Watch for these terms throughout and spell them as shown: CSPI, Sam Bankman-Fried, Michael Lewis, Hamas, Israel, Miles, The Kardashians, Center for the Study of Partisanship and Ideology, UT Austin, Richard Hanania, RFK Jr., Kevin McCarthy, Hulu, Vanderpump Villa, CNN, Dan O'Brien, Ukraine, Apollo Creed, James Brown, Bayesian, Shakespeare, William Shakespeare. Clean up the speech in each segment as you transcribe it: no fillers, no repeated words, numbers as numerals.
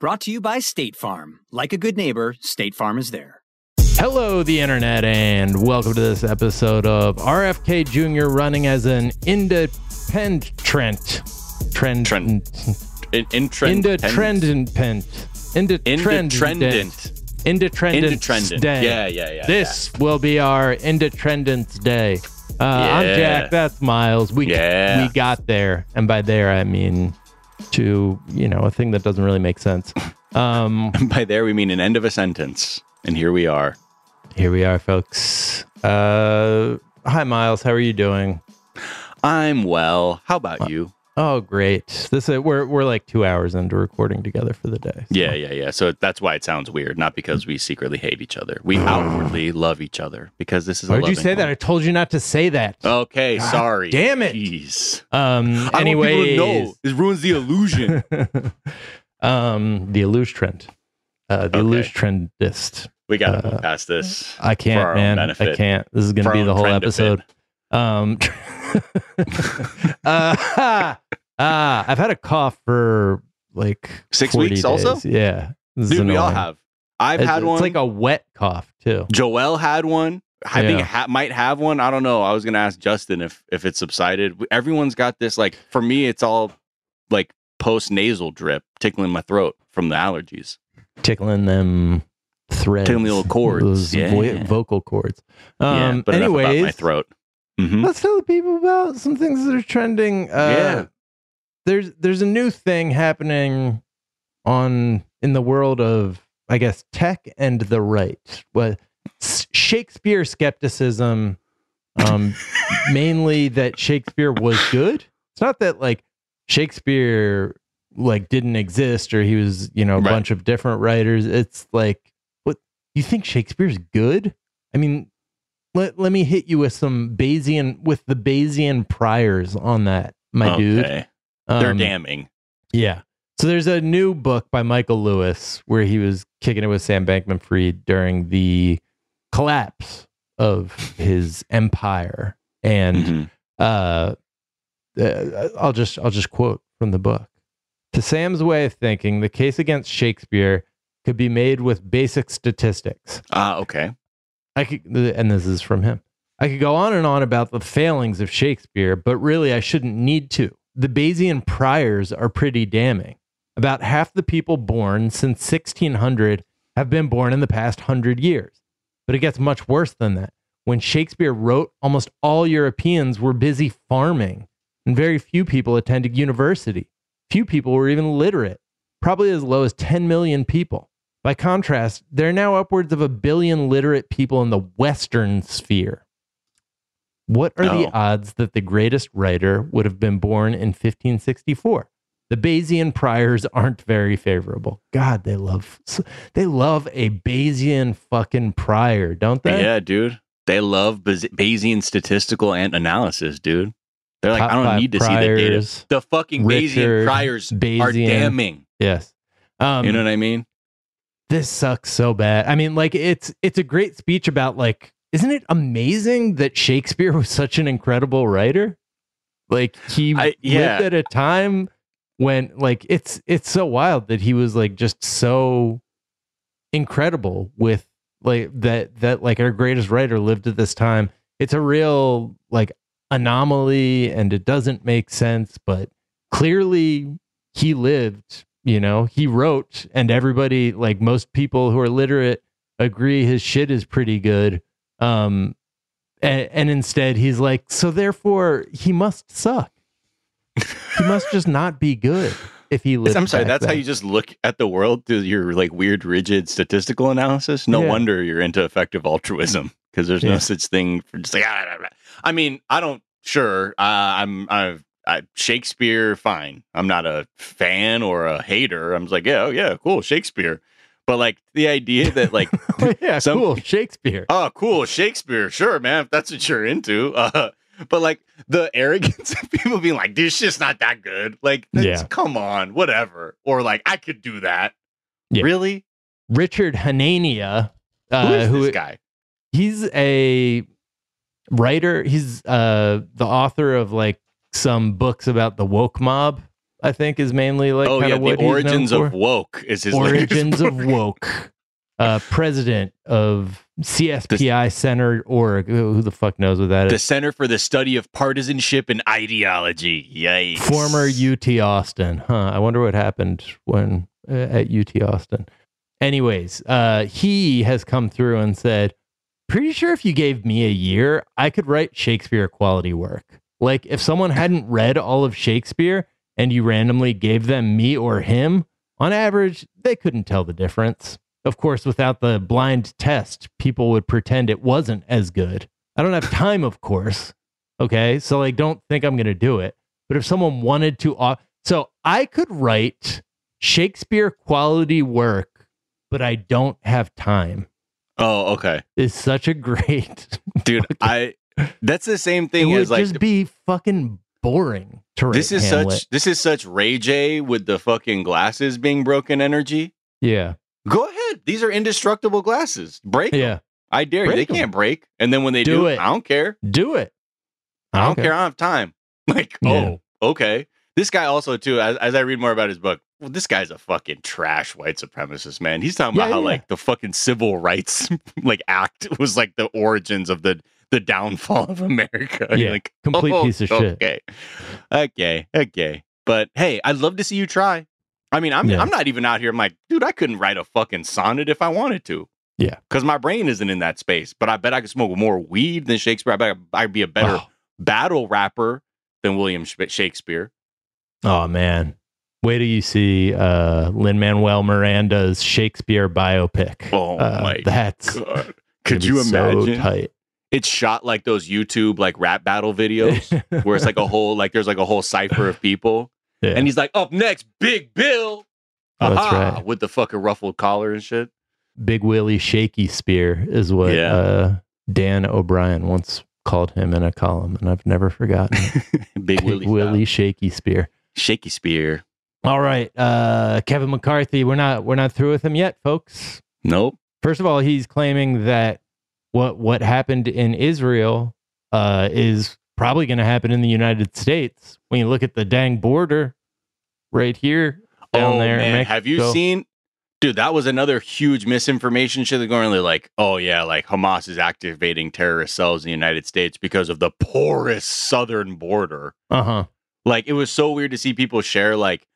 Brought to you by State Farm. Like a good neighbor, State Farm is there. Hello, the internet, and welcome to this episode of RFK Jr. running as an independent Independent day. Yeah. This will be our Independence Day. I'm Jack. That's Miles. We got there, and by there I mean to, you know, a thing that doesn't really make sense. By there, we mean an end of a sentence. And here we are. Here we are, folks. Hi, Miles. How are you doing? I'm well. How about you? Oh, great. We're like 2 hours into recording together for the day. So. Yeah. So that's why it sounds weird. Not because we secretly hate each other. We outwardly love each other because this is. Why did you say that? I told you not to say that. Okay, God, sorry. Damn it. Jeez. Anyway, no, it ruins the illusion. The illusion. The illusion trendist. We gotta move past this. I can't, man. I can't. This is gonna be the whole episode. I've had a cough for like 6 weeks days. Also? Yeah. Dude, annoying. We all have. I've had one. It's like a wet cough too. Joelle had one. I think might have one. I don't know. I was going to ask Justin if it subsided. Everyone's got this. Like for me, it's all like post-nasal drip tickling my throat from the allergies. Tickling them threads. Tickling the little cords. Those vocal cords. But anyways, enough about my throat. Mm-hmm. Let's tell the people about some things that are trending. There's a new thing happening in the world of, I guess, tech and the right. Well, Shakespeare skepticism, mainly that Shakespeare was good. It's not that like Shakespeare like didn't exist or he was, you know, a bunch of different writers. It's like, what, you think Shakespeare's good? I mean, let me hit you with some Bayesian, with the Bayesian priors on that, my dude. They're damning. Yeah. So there's a new book by Michael Lewis where he was kicking it with Sam Bankman-Fried during the collapse of his empire. And I'll just quote from the book. To Sam's way of thinking, the case against Shakespeare could be made with basic statistics. Okay. And this is from him. I could go on and on about the failings of Shakespeare, but really I shouldn't need to. The Bayesian priors are pretty damning. About half the people born since 1600 have been born in the past 100 years. But it gets much worse than that. When Shakespeare wrote, almost all Europeans were busy farming, and very few people attended university. Few people were even literate, probably as low as 10 million people. By contrast, there are now upwards of 1 billion literate people in the Western sphere. What are the odds that the greatest writer would have been born in 1564? The Bayesian priors aren't very favorable. God, they love a Bayesian fucking prior, don't they? Yeah, dude. They love Bayesian statistical and analysis, dude. They're like, I don't need to priors, see the data. The fucking Richard Bayesian priors are damning. Yes. You know what I mean? this sucks so bad. I mean, like, it's a great speech about, like, isn't it amazing that Shakespeare was such an incredible writer? Like, he lived at a time when, like, it's so wild that he was, like, just so incredible with, like, that like our greatest writer lived at this time. It's a real, like, anomaly, and it doesn't make sense, but clearly he lived, you know, he wrote, and everybody, like, most people who are literate agree his shit is pretty good. And instead he's like, so therefore he must suck. He must just not be good if he lives. I'm sorry, that's then. How you just look at the world through your, like, weird, rigid statistical analysis. No wonder you're into effective altruism, because there's no such thing for just like, I mean, I don't, sure. Shakespeare, fine. I'm not a fan or a hater. I'm just like, yeah, oh yeah, cool, Shakespeare. But, like, the idea that, like, cool, Shakespeare. Oh, cool, Shakespeare. Sure, man, if that's what you're into. But, like, the arrogance of people being like, this shit's not that good. Like, come on, whatever. Or, like, I could do that. Yeah. Really? Richard Hanania. Who is this guy? He's a writer. He's the author of, like, some books about the woke mob, I think, is mainly, like, the origins of woke is his origins of woke. President of CSPI Center, or who the fuck knows what that is? The Center for the Study of Partisanship and Ideology. Yikes! Former UT Austin. Huh. I wonder what happened when at UT Austin. Anyways, he has come through and said, "Pretty sure if you gave me a year, I could write Shakespeare quality work. Like, if someone hadn't read all of Shakespeare." And you randomly gave them me or him, on average, they couldn't tell the difference. Of course, without the blind test, people would pretend it wasn't as good. I don't have time, of course. Okay, so, like, don't think I'm going to do it. But if someone wanted to... So I could write Shakespeare quality work, but I don't have time. Oh, okay. It's such a great... Dude, that's the same thing as, like... It would just be fucking boring. This is such Ray J with the fucking glasses being broken energy. Yeah. Go ahead. These are indestructible glasses. Break them. I dare you. They can't break. And then when they do it, I don't care. Do it. I don't care. I don't have time. Like, okay. This guy also, too, as I read more about his book, well, this guy's a fucking trash white supremacist, man. He's talking about how, like, the fucking Civil Rights like Act was, like, the origins of the downfall of America. Yeah, like, complete piece of shit. Okay. But hey, I'd love to see you try. I mean, I'm not even out here. I'm like, dude, I couldn't write a fucking sonnet if I wanted to. Yeah. Because my brain isn't in that space. But I bet I could smoke more weed than Shakespeare. I bet I'd be a better battle rapper than William Shakespeare. Oh, man. Wait till you see Lin-Manuel Miranda's Shakespeare biopic. Oh, my God. Could you imagine? So tight. It's shot like those YouTube, like, rap battle videos where it's like a whole, like, there's like a whole cipher of people. Yeah. And he's like, up next, Big Bill. That's right. With the fucking ruffled collar and shit. Big Willie Shaky Spear is what Dan O'Brien once called him in a column. And I've never forgotten. Big Willie Shaky Spear. Shaky Spear. All right. Kevin McCarthy. We're not through with him yet, folks. Nope. First of all, he's claiming that what happened in Israel is probably going to happen in the United States. When you look at the dang border right here, down there. Man. Have you seen? Dude, that was another huge misinformation shit. They're going like, oh yeah, like Hamas is activating terrorist cells in the United States because of the porous southern border. Uh-huh. Like, it was so weird to see people share, like,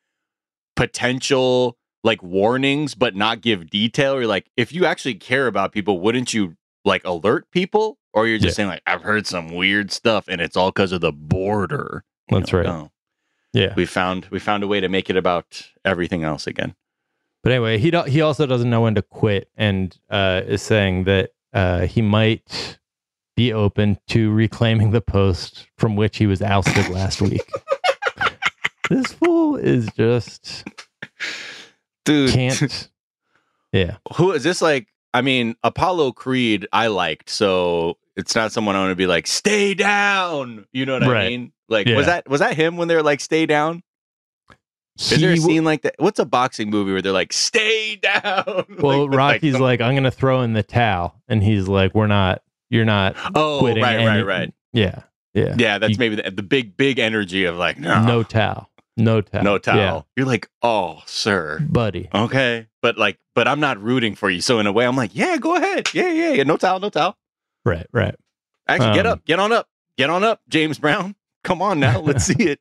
potential, like, warnings, but not give detail. Or, like, if you actually care about people, wouldn't you, like, alert people? Or you're just saying, like, I've heard some weird stuff and it's all because of the border. That's right. No. Yeah. We found a way to make it about everything else again. But anyway, he also doesn't know when to quit, and is saying that he might be open to reclaiming the post from which he was ousted last week. This fool is just... Dude. Can't... Yeah. Who is this, like... I mean, Apollo Creed, I liked, so it's not someone I want to be like, stay down. You know what I mean? Like, was that him when they were like, stay down? Is there a scene like that? What's a boxing movie where they're like, stay down? Well, like, Rocky's like, I'm going to throw in the towel. And he's like, you're not quitting. Right. Yeah. Yeah. Yeah. That's maybe the big energy of like, no towel. Yeah. You're like, oh, sir. Buddy. Okay. But I'm not rooting for you. So in a way I'm like, yeah, go ahead. Yeah. No towel. Right. Actually, get on up. Get on up, James Brown. Come on now. Let's see it.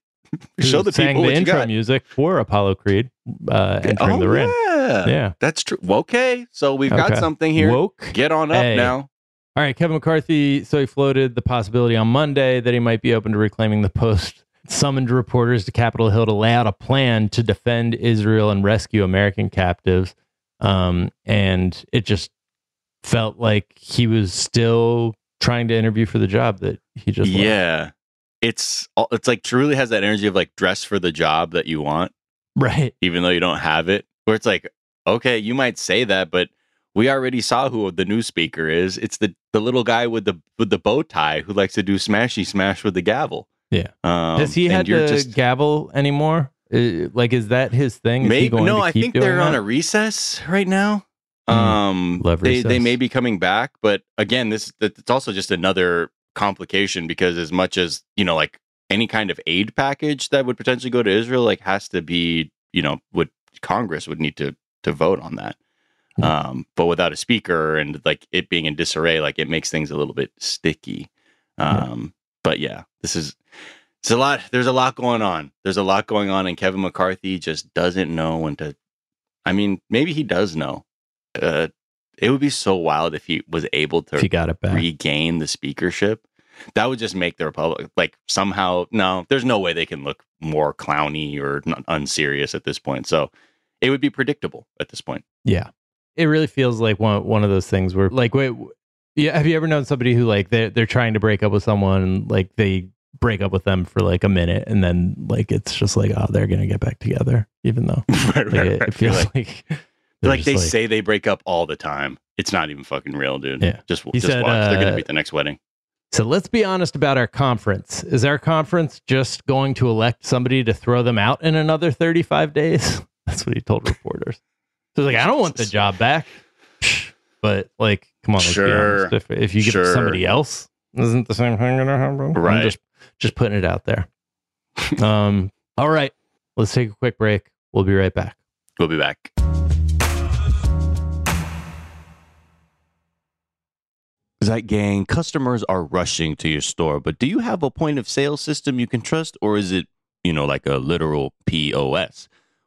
Show the people what you got. Music for Apollo Creed entering the ring. Yeah, that's true. Okay, so we've got something here. Woke. Get on up now. All right, Kevin McCarthy. So he floated the possibility on Monday that he might be open to reclaiming the post. Summoned reporters to Capitol Hill to lay out a plan to defend Israel and rescue American captives. And it just felt like he was still trying to interview for the job that he just left. Yeah. It's like truly has that energy of like dress for the job that you want. Right. Even though you don't have it. Where it's like, okay, you might say that, but we already saw who the new speaker is. It's the little guy with the bow tie who likes to do smashy smash with the gavel. Yeah. Does he have the gavel anymore? Is that his thing? I think they're on a recess right now. They may be coming back, but again, it's also just another complication because as much as, you know, like any kind of aid package that would potentially go to Israel, like has to be, you know, would Congress would need to vote on that. But without a speaker and like it being in disarray, like it makes things a little bit sticky. But yeah, it's a lot. There's a lot going on. And Kevin McCarthy just doesn't know when to, I mean, maybe he does know. It would be so wild if he was able to regain the speakership. That would just make the Republic like somehow. No, there's no way they can look more clowny or unserious at this point. So it would be predictable at this point. Yeah, it really feels like one of those things where like, wait, yeah. Have you ever known somebody who like they're trying to break up with someone and like they break up with them for like a minute and then like it's just like, oh, they're gonna get back together, even though it feels like. Like they say they break up all the time. It's not even fucking real, dude. Yeah. Just said, watch. They're going to be at the next wedding. So let's be honest about our conference. Is our conference just going to elect somebody to throw them out in another 35 days? That's what he told reporters. So he's like, I don't want the job back. But like, come on. Sure. Be honest. If you give it to somebody else, isn't the same thing going to happen? Right. I'm just putting it out there. All right. Let's take a quick break. We'll be right back. We'll be back. Zeit Gang, customers are rushing to your store, but do you have a point of sale system you can trust, or is it, you know, like a literal POS?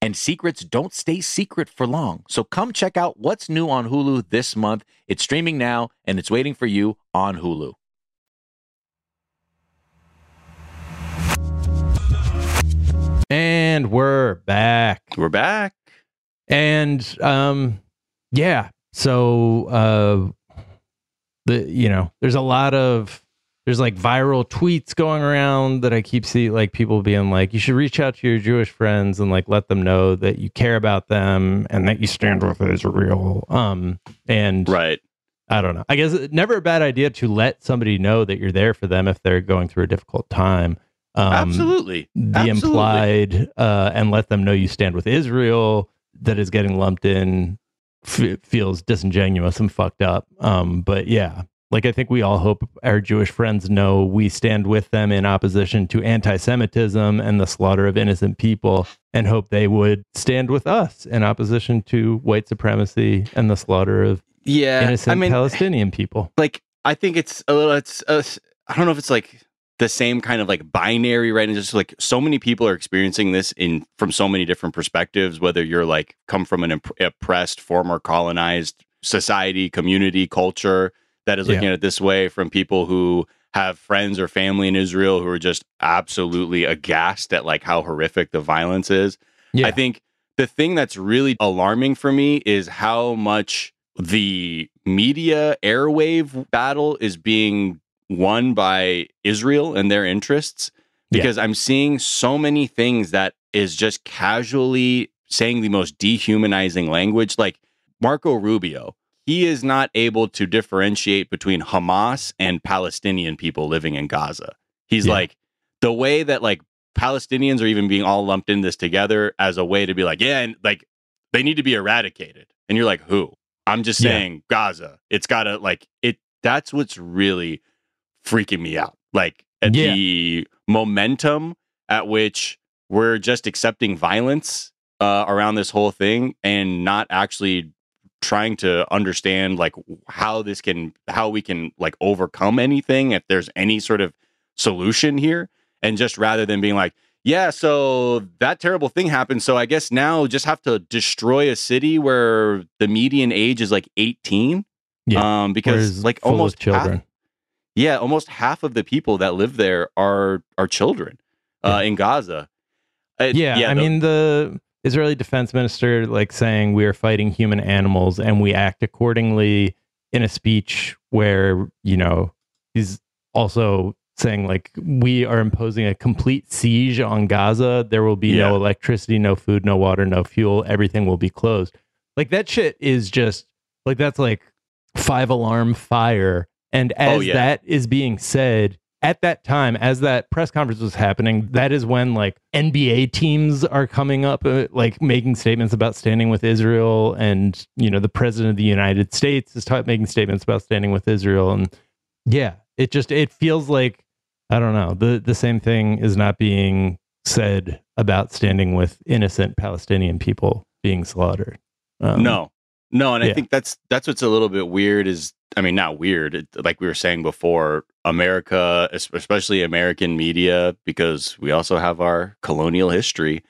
and secrets don't stay secret for long. So come check out what's new on Hulu this month. It's streaming now, and it's waiting for you on Hulu. And we're back. And, yeah. So, there's a lot of, like viral tweets going around that I keep seeing, like people being like, you should reach out to your Jewish friends and like let them know that you care about them and that you stand with Israel. And right. I don't know. I guess it's never a bad idea to let somebody know that you're there for them if they're going through a difficult time. Absolutely. Implied and let them know you stand with Israel that is getting lumped in feels disingenuous and fucked up. But yeah, like I think we all hope our Jewish friends know we stand with them in opposition to anti-Semitism and the slaughter of innocent people, and hope they would stand with us in opposition to white supremacy and the slaughter of innocent Palestinian people. Like, I think it's a little, I don't know if it's like the same kind of like binary, right? And just like so many people are experiencing this in from so many different perspectives, whether you're like come from an oppressed, former colonized society, community, culture that is looking at it this way, from people who have friends or family in Israel who are just absolutely aghast at like how horrific the violence is. Yeah. I think the thing that's really alarming for me is how much the media airwave battle is being won by Israel and their interests, because I'm seeing so many things that is just casually saying the most dehumanizing language. Like Marco Rubio, he is not able to differentiate between Hamas and Palestinian people living in Gaza. He's like, the way that like Palestinians are even being all lumped in this together as a way to be like, yeah, and like they need to be eradicated. And you're like, who? I'm just saying Gaza. It's gotta like it. That's what's really freaking me out, like at the momentum at which we're just accepting violence around this whole thing and not actually trying to understand like how this can, how we can like overcome anything, if there's any sort of solution here. And just rather than being like, yeah, so that terrible thing happened, so I guess now just have to destroy a city where the median age is like 18, because like almost children. Almost half of the people that live there are children in Gaza. I mean, the Israeli defense minister, like saying we are fighting human animals and we act accordingly in a speech where, you know, he's also saying like we are imposing a complete siege on Gaza. There will be no electricity, no food, no water, no fuel. Everything will be closed. Like that shit is just like, that's like 5-alarm fire. And as that is being said at that time, as that press conference was happening, that is when like NBA teams are coming up, like making statements about standing with Israel. And, you know, the president of the United States is making statements about standing with Israel. And yeah, it just, it feels like, I don't know, the same thing is not being said about standing with innocent Palestinian people being slaughtered. No, and I think that's what's a little bit weird is, I mean, not weird, like we were saying before, America, especially American media, because we also have our colonial history.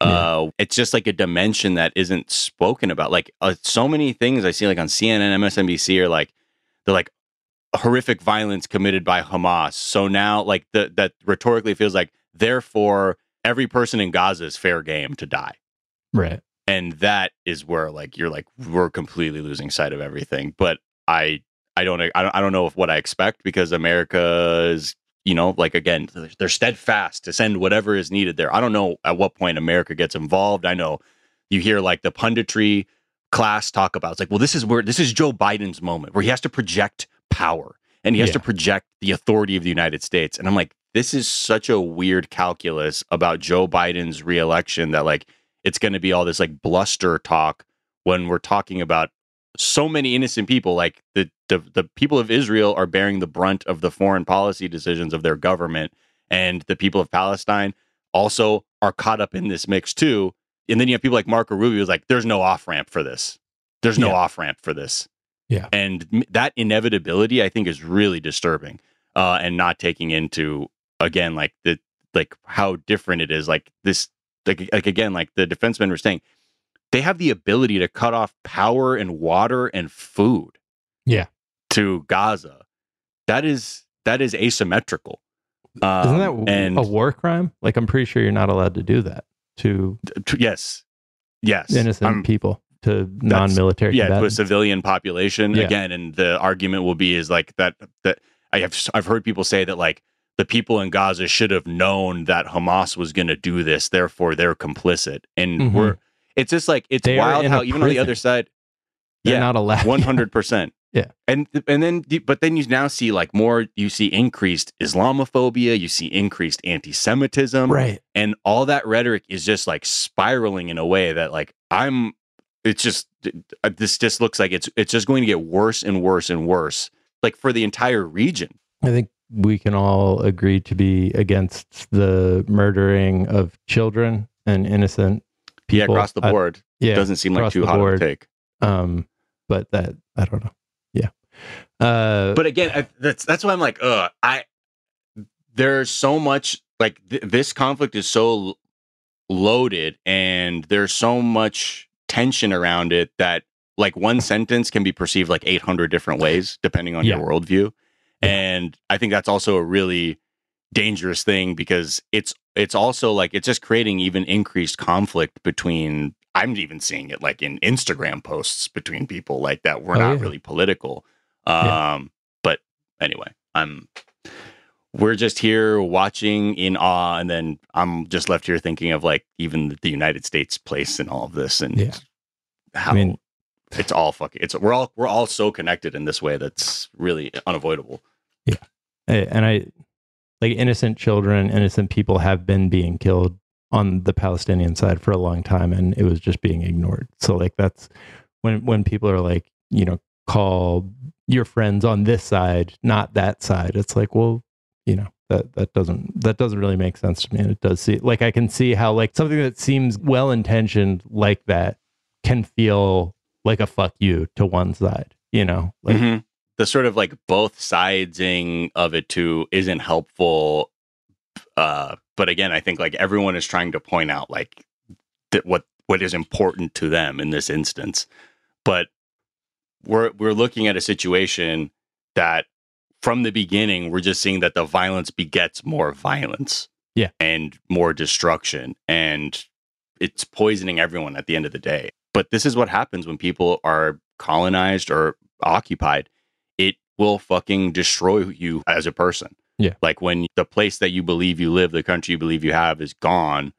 It's just like a dimension that isn't spoken about. Like so many things I see like on CNN, MSNBC are like, they're like horrific violence committed by Hamas. So now like that rhetorically feels like, therefore, every person in Gaza is fair game to die. Right. And that is where like you're like, we're completely losing sight of everything. But I don't know if what I expect, because America is, you know, like, again, they're steadfast to send whatever is needed there. I don't know at what point America gets involved. I know you hear like the punditry class talk about. It's like, well, this is Joe Biden's moment where he has to project power and he has to project the authority of the United States. And I'm like, this is such a weird calculus about Joe Biden's reelection that like it's going to be all this like bluster talk when we're talking about so many innocent people. Like the people of Israel are bearing the brunt of the foreign policy decisions of their government, and the people of Palestine also are caught up in this mix too. And then you have people like Marco Rubio who's like, there's no off-ramp for this. There's no off-ramp for this. Yeah. And that inevitability, I think, is really disturbing and not taking into, again, like the how different it is. Like this, like again, like the defensemen were saying, they have the ability to cut off power and water and food to Gaza. That is asymmetrical. Isn't that a war crime? Like, I'm pretty sure you're not allowed to do that to yes, innocent people, to non-military to a civilian population again. And the argument will be is like that I've heard people say that like the people in Gaza should have known that Hamas was going to do this, therefore they're complicit. And it's just like it's wild how even on the other side, they're not allowed. 100%. Yeah. But then you now see like increased Islamophobia, you see increased anti-Semitism. Right. And all that rhetoric is just like spiraling in a way that like this just looks like it's just going to get worse and worse and worse, like for the entire region. I think we can all agree to be against the murdering of children and innocent people. Yeah, across the board. It doesn't seem like too hot of a take. But that, I don't know. But again, that's why I'm like, there's so much like this conflict is so loaded and there's so much tension around it that like one sentence can be perceived like 800 different ways depending on your worldview. And I think that's also a really dangerous thing because it's also like, it's just creating even increased conflict between, I'm even seeing it like in Instagram posts between people like that we're not really political. But anyway, we're just here watching in awe. And then I'm just left here thinking of like even the United States place in all of this and how it's all fucking we're all so connected in this way. That's really unavoidable. Yeah. And I like innocent children, innocent people have been being killed on the Palestinian side for a long time, and it was just being ignored. So like that's when people are like, you know, call your friends on this side, not that side. It's like, well, you know, that doesn't really make sense to me. And it does see like I can see how like something that seems well intentioned like that can feel like a fuck you to one side, you know, like the sort of like both sidesing of it too isn't helpful. But again, I think like everyone is trying to point out like what is important to them in this instance. But we're looking at a situation that from the beginning, we're just seeing that the violence begets more violence and more destruction, and it's poisoning everyone at the end of the day. But this is what happens when people are colonized or occupied. It will fucking destroy you as a person. Yeah. Like when the place that you believe you live, the country you believe you have is gone,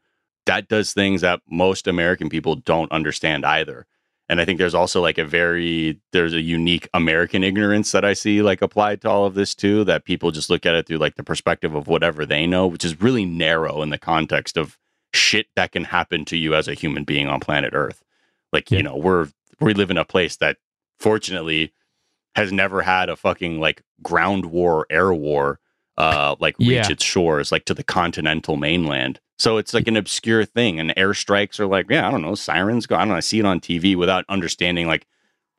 that does things that most American people don't understand either. And I think there's also like there's a unique American ignorance that I see like applied to all of this too, that people just look at it through like the perspective of whatever they know, which is really narrow in the context of shit that can happen to you as a human being on planet Earth. Like, you know, we live in a place that fortunately has never had a fucking like ground war, air war, reach its shores, like to the continental mainland. So it's like an obscure thing. And airstrikes are like, I don't know, sirens go. I don't know. I see it on TV without understanding like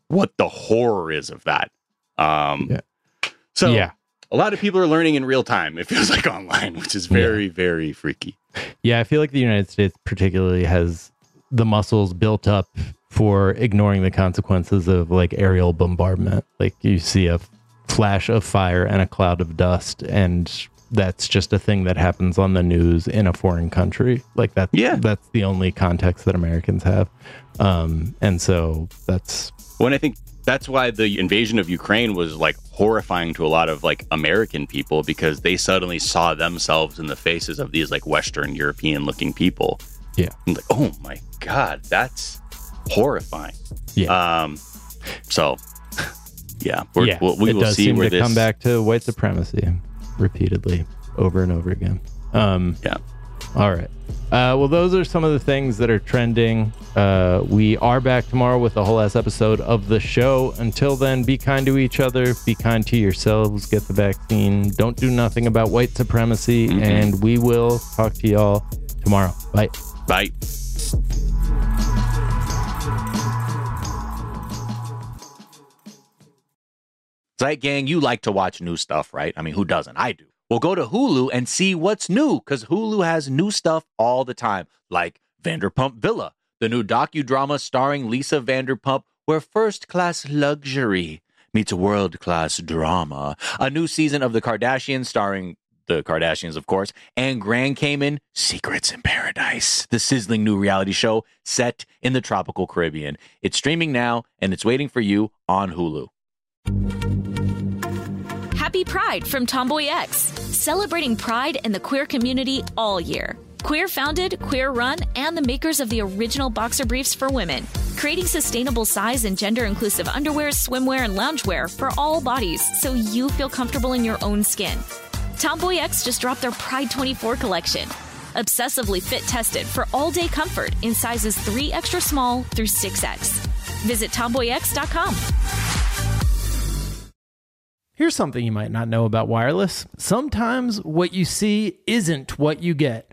what the horror is of that. So a lot of people are learning in real time. It feels like online, which is very, very freaky. Yeah. I feel like the United States particularly has the muscles built up for ignoring the consequences of like aerial bombardment. Like you see a flash of fire and a cloud of dust, and that's just a thing that happens on the news in a foreign country. Like that, that's the only context that Americans have. And so that's when I think that's why the invasion of Ukraine was like horrifying to a lot of like American people, because they suddenly saw themselves in the faces of these like Western European looking people. Yeah. I'm like, oh my God, that's horrifying. Yeah. So, yeah, we will see where this... It does seem to come back to white supremacy repeatedly, over and over again. Yeah. All right. Well, those are some of the things that are trending. We are back tomorrow with a whole ass episode of the show. Until then, be kind to each other. Be kind to yourselves. Get the vaccine. Don't do nothing about white supremacy. Mm-hmm. And we will talk to y'all tomorrow. Bye. Bye. Zeit gang, you like to watch new stuff, right? I mean, who doesn't? I do. Well, go to Hulu and see what's new, because Hulu has new stuff all the time, like Vanderpump Villa, the new docudrama starring Lisa Vanderpump, where first-class luxury meets world-class drama, a new season of The Kardashians starring The Kardashians, of course, and Grand Cayman, Secrets in Paradise, the sizzling new reality show set in the tropical Caribbean. It's streaming now, and it's waiting for you on Hulu. Happy Pride from Tomboy X, celebrating pride and the queer community all year. Queer founded, queer run, and the makers of the original boxer briefs for women, creating sustainable size and gender inclusive underwear, swimwear, and loungewear for all bodies so you feel comfortable in your own skin. Tomboy X just dropped their Pride 24 collection, obsessively fit tested for all day comfort in sizes 3 extra small through 6X. Visit tomboyx.com. Here's something you might not know about wireless. Sometimes what you see isn't what you get.